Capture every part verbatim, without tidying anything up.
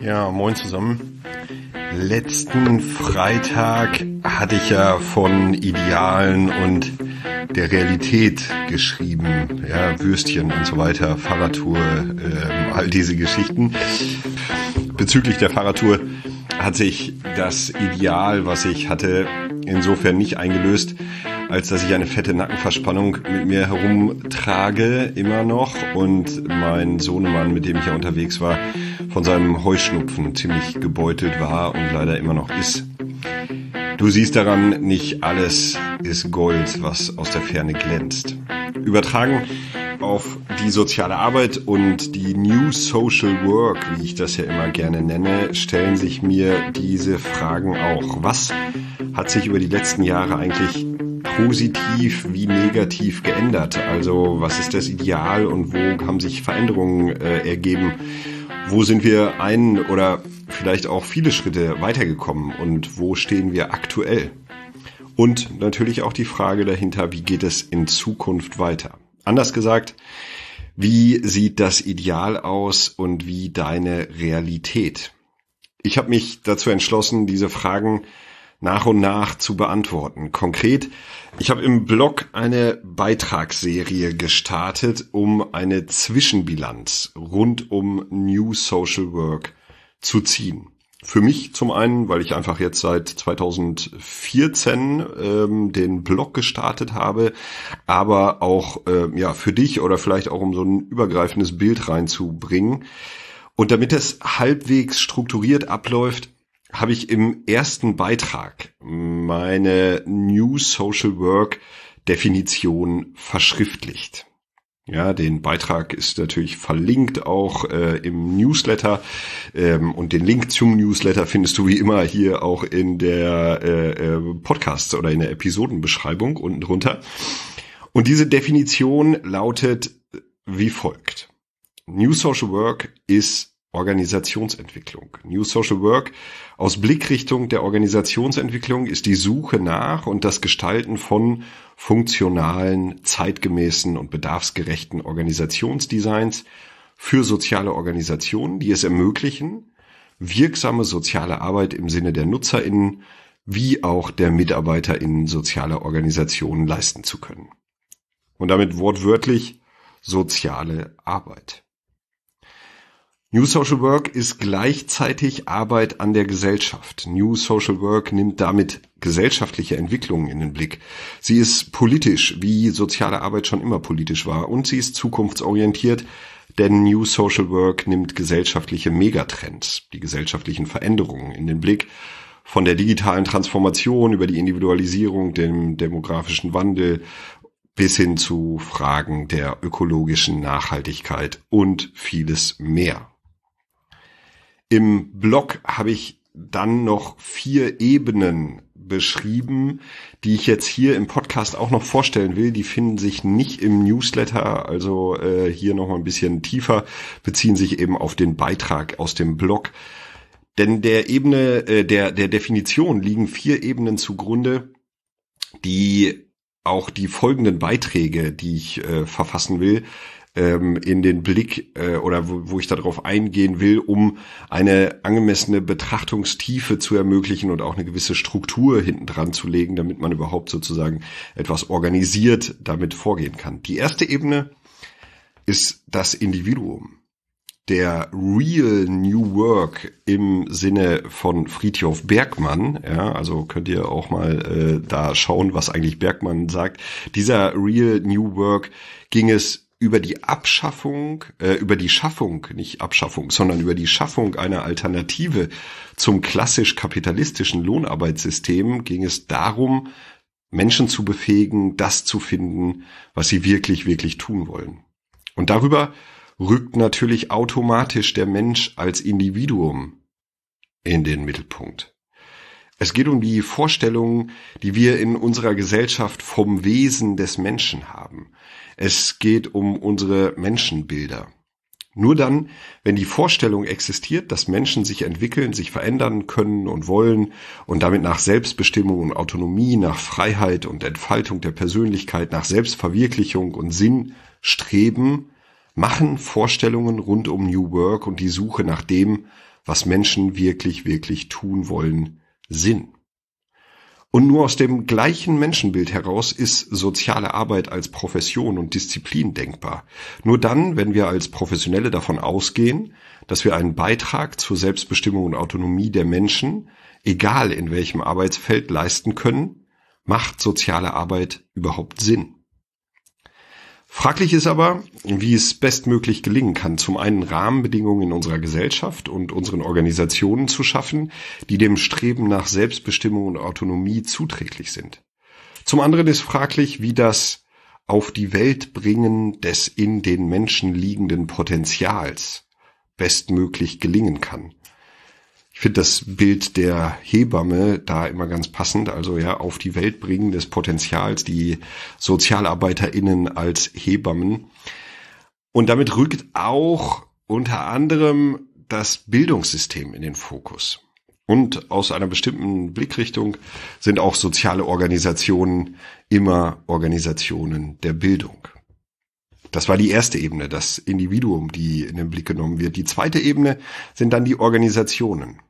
Ja, moin zusammen. Letzten Freitag hatte ich ja von Idealen und der Realität geschrieben. Ja, Würstchen und so weiter, Fahrradtour, äh, all diese Geschichten. Bezüglich der Fahrradtour hat sich das Ideal, was ich hatte, insofern nicht eingelöst, als dass ich eine fette Nackenverspannung mit mir herumtrage, immer noch. Und mein Sohnemann, mit dem ich ja unterwegs war, von seinem Heuschnupfen ziemlich gebeutelt war und leider immer noch ist. Du siehst daran, nicht alles ist Gold, was aus der Ferne glänzt. Übertragen auf die soziale Arbeit und die New Social Work, wie ich das ja immer gerne nenne, stellen sich mir diese Fragen auch. Was hat sich über die letzten Jahre eigentlich positiv wie negativ geändert? Also was ist das Ideal und wo haben sich Veränderungen äh, ergeben? Wo sind wir einen oder vielleicht auch viele Schritte weitergekommen und wo stehen wir aktuell? Und natürlich auch die Frage dahinter, wie geht es in Zukunft weiter? Anders gesagt, wie sieht das Ideal aus und wie deine Realität? Ich habe mich dazu entschlossen, diese Fragen nach und nach zu beantworten. Konkret, ich habe im Blog eine Beitragsserie gestartet, um eine Zwischenbilanz rund um New Social Work zu ziehen. Für mich zum einen, weil ich einfach jetzt seit zweitausendvierzehn ähm, den Blog gestartet habe, aber auch äh, ja für dich oder vielleicht auch um so ein übergreifendes Bild reinzubringen. Und damit es halbwegs strukturiert abläuft, habe ich im ersten Beitrag meine New Social Work Definition verschriftlicht. Ja, den Beitrag ist natürlich verlinkt auch äh, im Newsletter ähm, und den Link zum Newsletter findest du wie immer hier auch in der äh, äh, Podcast- oder in der Episodenbeschreibung unten drunter. Und diese Definition lautet wie folgt. New Social Work ist Organisationsentwicklung. New Social Work aus Blickrichtung der Organisationsentwicklung ist die Suche nach und das Gestalten von funktionalen, zeitgemäßen und bedarfsgerechten Organisationsdesigns für soziale Organisationen, die es ermöglichen, wirksame soziale Arbeit im Sinne der NutzerInnen wie auch der MitarbeiterInnen sozialer Organisationen leisten zu können. Und damit wortwörtlich soziale Arbeit. New Social Work ist gleichzeitig Arbeit an der Gesellschaft. New Social Work nimmt damit gesellschaftliche Entwicklungen in den Blick. Sie ist politisch, wie soziale Arbeit schon immer politisch war, und sie ist zukunftsorientiert, denn New Social Work nimmt gesellschaftliche Megatrends, die gesellschaftlichen Veränderungen in den Blick, von der digitalen Transformation über die Individualisierung, dem demografischen Wandel bis hin zu Fragen der ökologischen Nachhaltigkeit und vieles mehr. Im Blog habe ich dann noch vier Ebenen beschrieben, die ich jetzt hier im Podcast auch noch vorstellen will. Die finden sich nicht im Newsletter, also äh, hier nochmal ein bisschen tiefer, beziehen sich eben auf den Beitrag aus dem Blog. Denn der Ebene, äh, der, der Definition liegen vier Ebenen zugrunde, die auch die folgenden Beiträge, die ich äh, verfassen will, in den Blick oder wo ich darauf eingehen will, um eine angemessene Betrachtungstiefe zu ermöglichen und auch eine gewisse Struktur hinten dran zu legen, damit man überhaupt sozusagen etwas organisiert damit vorgehen kann. Die erste Ebene ist das Individuum. Der Real New Work im Sinne von Fritjof Bergmann, ja, also könnt ihr auch mal äh, da schauen, was eigentlich Bergmann sagt. Dieser Real New Work ging es über die Abschaffung, äh, über die Schaffung, nicht Abschaffung, sondern über die Schaffung einer Alternative zum klassisch kapitalistischen Lohnarbeitssystem ging es darum, Menschen zu befähigen, das zu finden, was sie wirklich, wirklich tun wollen. Und darüber rückt natürlich automatisch der Mensch als Individuum in den Mittelpunkt. Es geht um die Vorstellungen, die wir in unserer Gesellschaft vom Wesen des Menschen haben. Es geht um unsere Menschenbilder. Nur dann, wenn die Vorstellung existiert, dass Menschen sich entwickeln, sich verändern können und wollen und damit nach Selbstbestimmung und Autonomie, nach Freiheit und Entfaltung der Persönlichkeit, nach Selbstverwirklichung und Sinn streben, machen Vorstellungen rund um New Work und die Suche nach dem, was Menschen wirklich, wirklich tun wollen, Sinn. Und nur aus dem gleichen Menschenbild heraus ist soziale Arbeit als Profession und Disziplin denkbar. Nur dann, wenn wir als Professionelle davon ausgehen, dass wir einen Beitrag zur Selbstbestimmung und Autonomie der Menschen, egal in welchem Arbeitsfeld, leisten können, macht soziale Arbeit überhaupt Sinn. Fraglich ist aber, wie es bestmöglich gelingen kann, zum einen Rahmenbedingungen in unserer Gesellschaft und unseren Organisationen zu schaffen, die dem Streben nach Selbstbestimmung und Autonomie zuträglich sind. Zum anderen ist fraglich, wie das auf die Welt bringen des in den Menschen liegenden Potenzials bestmöglich gelingen kann. Ich finde das Bild der Hebamme da immer ganz passend, also ja, auf die Welt bringen des Potenzials, die SozialarbeiterInnen als Hebammen. Und damit rückt auch unter anderem das Bildungssystem in den Fokus. Und aus einer bestimmten Blickrichtung sind auch soziale Organisationen immer Organisationen der Bildung. Das war die erste Ebene, das Individuum, die in den Blick genommen wird. Die zweite Ebene sind dann die Organisationen.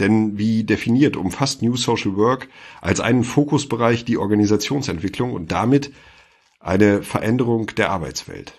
Denn wie definiert, umfasst New Social Work als einen Fokusbereich die Organisationsentwicklung und damit eine Veränderung der Arbeitswelt.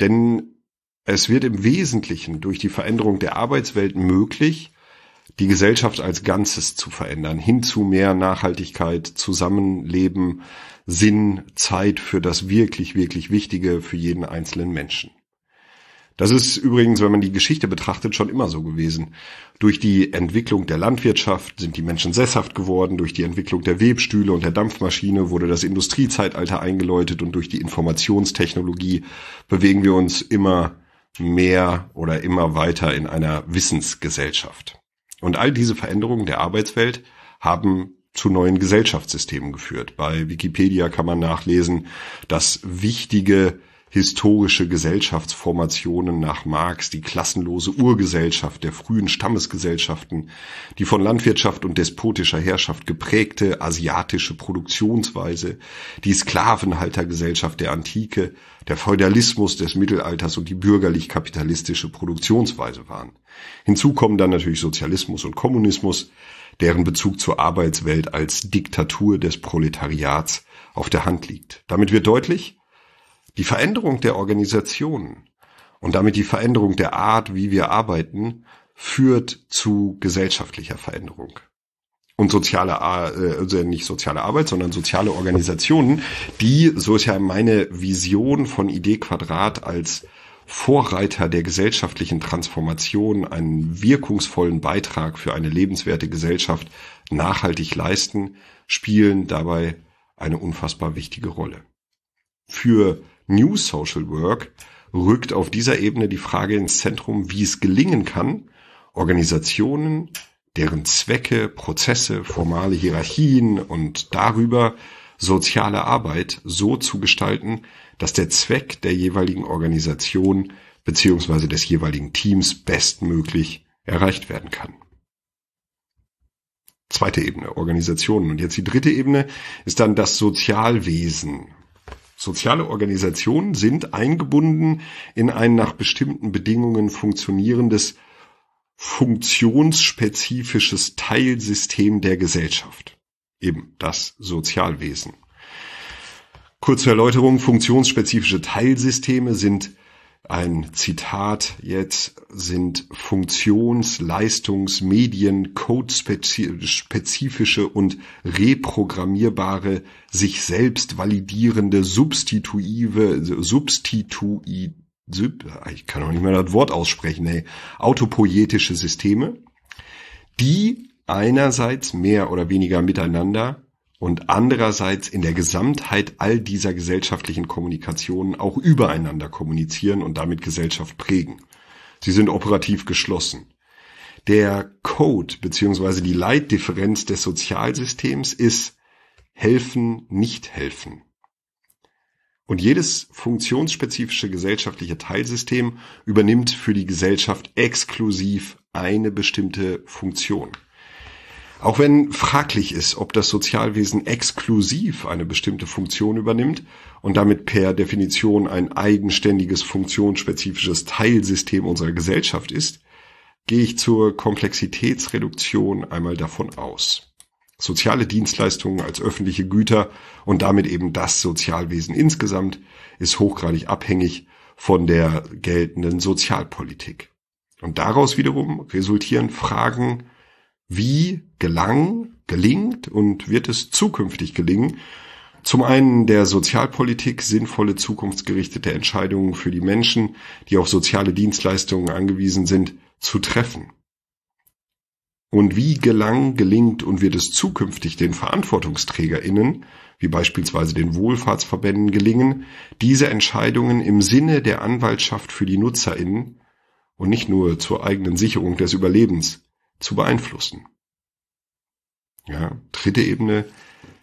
Denn es wird im Wesentlichen durch die Veränderung der Arbeitswelt möglich, die Gesellschaft als Ganzes zu verändern, hin zu mehr Nachhaltigkeit, Zusammenleben, Sinn, Zeit für das wirklich, wirklich Wichtige für jeden einzelnen Menschen. Das ist übrigens, wenn man die Geschichte betrachtet, schon immer so gewesen. Durch die Entwicklung der Landwirtschaft sind die Menschen sesshaft geworden, durch die Entwicklung der Webstühle und der Dampfmaschine wurde das Industriezeitalter eingeläutet und durch die Informationstechnologie bewegen wir uns immer mehr oder immer weiter in einer Wissensgesellschaft. Und all diese Veränderungen der Arbeitswelt haben zu neuen Gesellschaftssystemen geführt. Bei Wikipedia kann man nachlesen, dass wichtige historische Gesellschaftsformationen nach Marx, die klassenlose Urgesellschaft der frühen Stammesgesellschaften, die von Landwirtschaft und despotischer Herrschaft geprägte asiatische Produktionsweise, die Sklavenhaltergesellschaft der Antike, der Feudalismus des Mittelalters und die bürgerlich-kapitalistische Produktionsweise waren. Hinzu kommen dann natürlich Sozialismus und Kommunismus, deren Bezug zur Arbeitswelt als Diktatur des Proletariats auf der Hand liegt. Damit wird deutlich, die Veränderung der Organisationen und damit die Veränderung der Art, wie wir arbeiten, führt zu gesellschaftlicher Veränderung. Und soziale, also nicht soziale Arbeit, sondern soziale Organisationen, die, so ist ja meine Vision von Idee Quadrat, als Vorreiter der gesellschaftlichen Transformation einen wirkungsvollen Beitrag für eine lebenswerte Gesellschaft nachhaltig leisten, spielen dabei eine unfassbar wichtige Rolle. Für New Social Work rückt auf dieser Ebene die Frage ins Zentrum, wie es gelingen kann, Organisationen, deren Zwecke, Prozesse, formale Hierarchien und darüber soziale Arbeit so zu gestalten, dass der Zweck der jeweiligen Organisation bzw. des jeweiligen Teams bestmöglich erreicht werden kann. Zweite Ebene, Organisationen. Und jetzt die dritte Ebene ist dann das Sozialwesen. Soziale Organisationen sind eingebunden in ein nach bestimmten Bedingungen funktionierendes, funktionsspezifisches Teilsystem der Gesellschaft. Eben das Sozialwesen. Kurze Erläuterung, funktionsspezifische Teilsysteme sind, ein Zitat jetzt, sind Funktions-, Leistungs-, Medien-, codespezifische und reprogrammierbare, sich selbst validierende, substituive, substitui, ich kann auch nicht mehr das Wort aussprechen, ey, autopoietische Systeme, die einerseits mehr oder weniger miteinander und andererseits in der Gesamtheit all dieser gesellschaftlichen Kommunikationen auch übereinander kommunizieren und damit Gesellschaft prägen. Sie sind operativ geschlossen. Der Code bzw. die Leitdifferenz des Sozialsystems ist helfen, nicht helfen. Und jedes funktionsspezifische gesellschaftliche Teilsystem übernimmt für die Gesellschaft exklusiv eine bestimmte Funktion. Auch wenn fraglich ist, ob das Sozialwesen exklusiv eine bestimmte Funktion übernimmt und damit per Definition ein eigenständiges, funktionsspezifisches Teilsystem unserer Gesellschaft ist, gehe ich zur Komplexitätsreduktion einmal davon aus. Soziale Dienstleistungen als öffentliche Güter und damit eben das Sozialwesen insgesamt ist hochgradig abhängig von der geltenden Sozialpolitik. Und daraus wiederum resultieren Fragen, wie gelang, gelingt und wird es zukünftig gelingen, zum einen der Sozialpolitik sinnvolle zukunftsgerichtete Entscheidungen für die Menschen, die auf soziale Dienstleistungen angewiesen sind, zu treffen. Und wie gelang, gelingt und wird es zukünftig den VerantwortungsträgerInnen, wie beispielsweise den Wohlfahrtsverbänden, gelingen, diese Entscheidungen im Sinne der Anwaltschaft für die NutzerInnen und nicht nur zur eigenen Sicherung des Überlebens zu beeinflussen. Ja, dritte Ebene,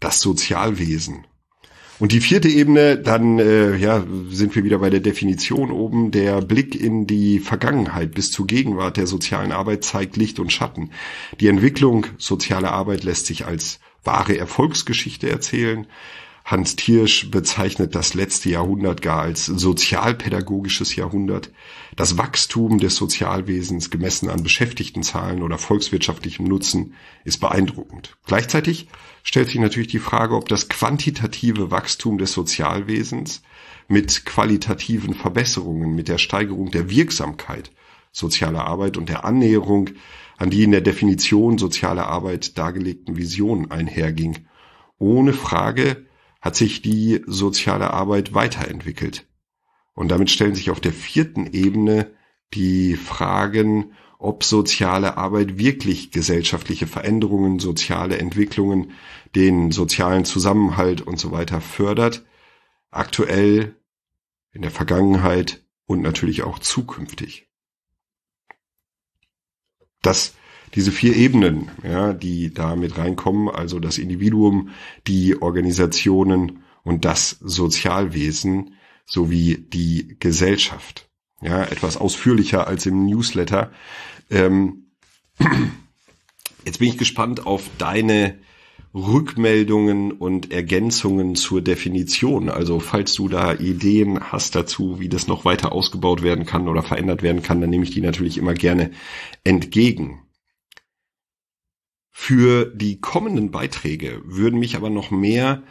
das Sozialwesen. Und die vierte Ebene, dann äh, ja, sind wir wieder bei der Definition oben, der Blick in die Vergangenheit bis zur Gegenwart der sozialen Arbeit zeigt Licht und Schatten. Die Entwicklung sozialer Arbeit lässt sich als wahre Erfolgsgeschichte erzählen. Hans Thiersch bezeichnet das letzte Jahrhundert gar als sozialpädagogisches Jahrhundert. Das Wachstum des Sozialwesens gemessen an Beschäftigtenzahlen oder volkswirtschaftlichem Nutzen ist beeindruckend. Gleichzeitig stellt sich natürlich die Frage, ob das quantitative Wachstum des Sozialwesens mit qualitativen Verbesserungen, mit der Steigerung der Wirksamkeit sozialer Arbeit und der Annäherung an die in der Definition sozialer Arbeit dargelegten Visionen einherging. Ohne Frage hat sich die soziale Arbeit weiterentwickelt. Und damit stellen sich auf der vierten Ebene die Fragen, ob soziale Arbeit wirklich gesellschaftliche Veränderungen, soziale Entwicklungen, den sozialen Zusammenhalt und so weiter fördert, aktuell, in der Vergangenheit und natürlich auch zukünftig. Das Diese vier Ebenen, ja, die da mit reinkommen, also das Individuum, die Organisationen und das Sozialwesen sowie die Gesellschaft. Ja, etwas ausführlicher als im Newsletter. Ähm Jetzt bin ich gespannt auf deine Rückmeldungen und Ergänzungen zur Definition. Also falls du da Ideen hast dazu, wie das noch weiter ausgebaut werden kann oder verändert werden kann, dann nehme ich die natürlich immer gerne entgegen. Für die kommenden Beiträge würden mich aber noch mehr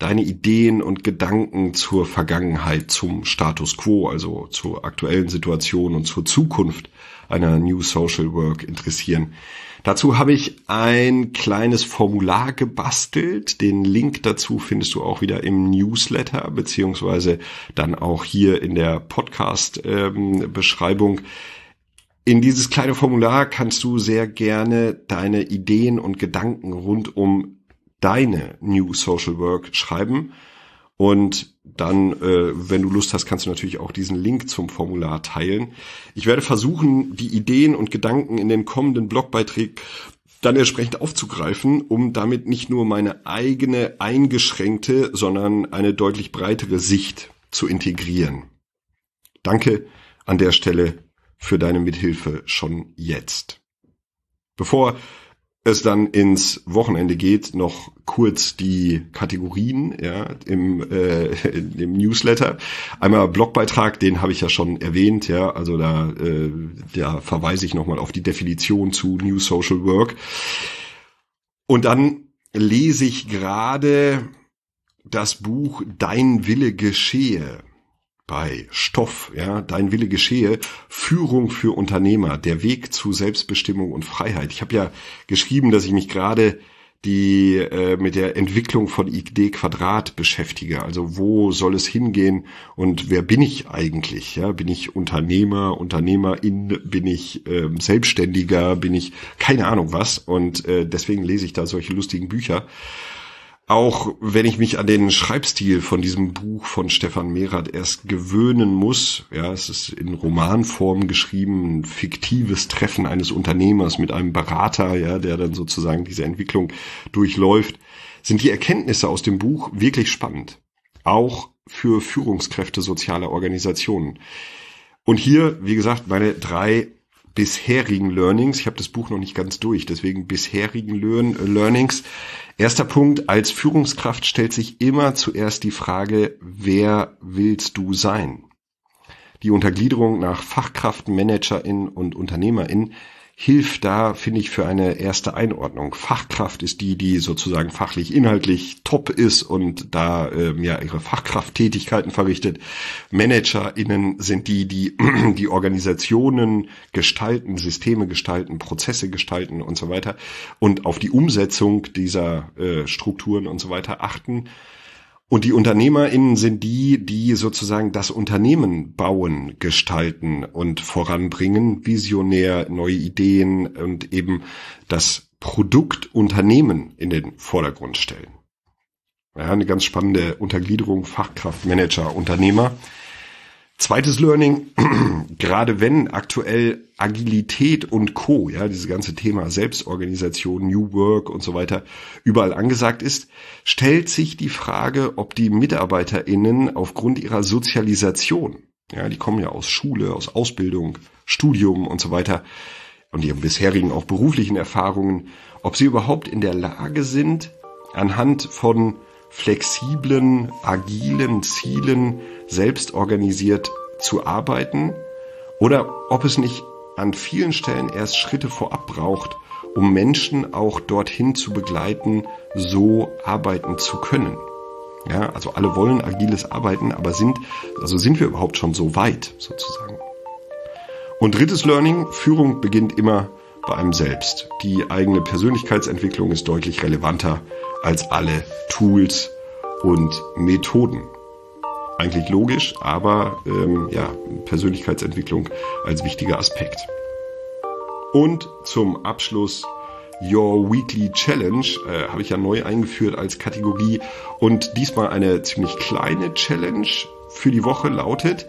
deine Ideen und Gedanken zur Vergangenheit, zum Status quo, also zur aktuellen Situation und zur Zukunft einer New Social Work interessieren. Dazu habe ich ein kleines Formular gebastelt. Den Link dazu findest du auch wieder im Newsletter, beziehungsweise dann auch hier in der Podcast-Beschreibung. In dieses kleine Formular kannst du sehr gerne deine Ideen und Gedanken rund um deine New Social Work schreiben. Und dann, äh, wenn du Lust hast, kannst du natürlich auch diesen Link zum Formular teilen. Ich werde versuchen, die Ideen und Gedanken in den kommenden Blogbeiträgen dann entsprechend aufzugreifen, um damit nicht nur meine eigene eingeschränkte, sondern eine deutlich breitere Sicht zu integrieren. Danke an der Stelle für deine Mithilfe schon jetzt. Bevor es dann ins Wochenende geht, noch kurz die Kategorien, ja, im, äh, im Newsletter. Einmal Blogbeitrag, den habe ich ja schon erwähnt, ja, also da, äh, da verweise ich nochmal auf die Definition zu New Social Work. Und dann lese ich gerade das Buch Dein Wille geschehe. Bei Stoff, ja, Dein Wille geschehe, Führung für Unternehmer, der Weg zu Selbstbestimmung und Freiheit. Ich habe ja geschrieben, dass ich mich gerade die äh, mit der Entwicklung von Idee Quadrat beschäftige. Also wo soll es hingehen und wer bin ich eigentlich? Ja, bin ich Unternehmer, Unternehmerin, bin ich äh, Selbstständiger, bin ich keine Ahnung was? Und äh, deswegen lese ich da solche lustigen Bücher. Auch wenn ich mich an den Schreibstil von diesem Buch von Stefan Merath erst gewöhnen muss, ja, es ist in Romanform geschrieben, ein fiktives Treffen eines Unternehmers mit einem Berater, ja, der dann sozusagen diese Entwicklung durchläuft, sind die Erkenntnisse aus dem Buch wirklich spannend. Auch für Führungskräfte sozialer Organisationen. Und hier, wie gesagt, meine drei bisherigen Learnings. Ich habe das Buch noch nicht ganz durch, deswegen bisherigen Learnings. Erster Punkt, als Führungskraft stellt sich immer zuerst die Frage, wer willst du sein? Die Untergliederung nach Fachkraft, Managerin und Unternehmerin hilft da, finde ich, für eine erste Einordnung. Fachkraft ist die, die sozusagen fachlich, inhaltlich top ist und da ähm, ja ihre Fachkrafttätigkeiten verrichtet. ManagerInnen sind die, die die Organisationen gestalten, Systeme gestalten, Prozesse gestalten und so weiter und auf die Umsetzung dieser äh, Strukturen und so weiter achten. Und die UnternehmerInnen sind die, die sozusagen das Unternehmen bauen, gestalten und voranbringen, visionär, neue Ideen und eben das Produkt Unternehmen in den Vordergrund stellen. Ja, eine ganz spannende Untergliederung, Fachkraft, Manager, Unternehmer. Zweites Learning, gerade wenn aktuell Agilität und Co., ja, dieses ganze Thema Selbstorganisation, New Work und so weiter überall angesagt ist, stellt sich die Frage, ob die MitarbeiterInnen aufgrund ihrer Sozialisation, ja, die kommen ja aus Schule, aus Ausbildung, Studium und so weiter und ihren bisherigen auch beruflichen Erfahrungen, ob sie überhaupt in der Lage sind, anhand von flexiblen, agilen Zielen selbst organisiert zu arbeiten oder ob es nicht an vielen Stellen erst Schritte vorab braucht, um Menschen auch dorthin zu begleiten, so arbeiten zu können. Ja, also alle wollen agiles Arbeiten, aber sind, also sind wir überhaupt schon so weit sozusagen. Und drittes Learning, Führung beginnt immer bei einem selbst. Die eigene Persönlichkeitsentwicklung ist deutlich relevanter als alle Tools und Methoden. Eigentlich logisch, aber ähm, ja, Persönlichkeitsentwicklung als wichtiger Aspekt. Und zum Abschluss Your Weekly Challenge äh, habe ich ja neu eingeführt als Kategorie und diesmal eine ziemlich kleine Challenge für die Woche lautet: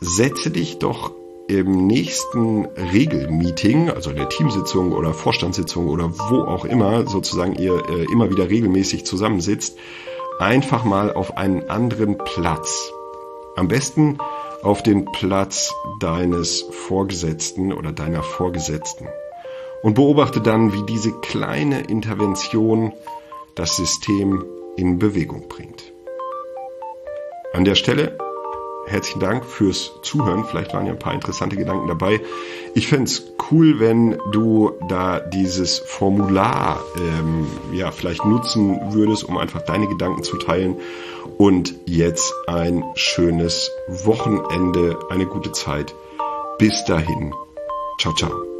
Setze dich doch im nächsten Regelmeeting, also in der Teamsitzung oder Vorstandssitzung oder wo auch immer sozusagen ihr äh, immer wieder regelmäßig zusammensitzt, einfach mal auf einen anderen Platz. Am besten auf den Platz deines Vorgesetzten oder deiner Vorgesetzten. Und beobachte dann, wie diese kleine Intervention das System in Bewegung bringt. An der Stelle herzlichen Dank fürs Zuhören. Vielleicht waren ja ein paar interessante Gedanken dabei. Ich fände es cool, wenn du da dieses Formular ähm, ja vielleicht nutzen würdest, um einfach deine Gedanken zu teilen. Und jetzt ein schönes Wochenende, eine gute Zeit. Bis dahin. Ciao, ciao.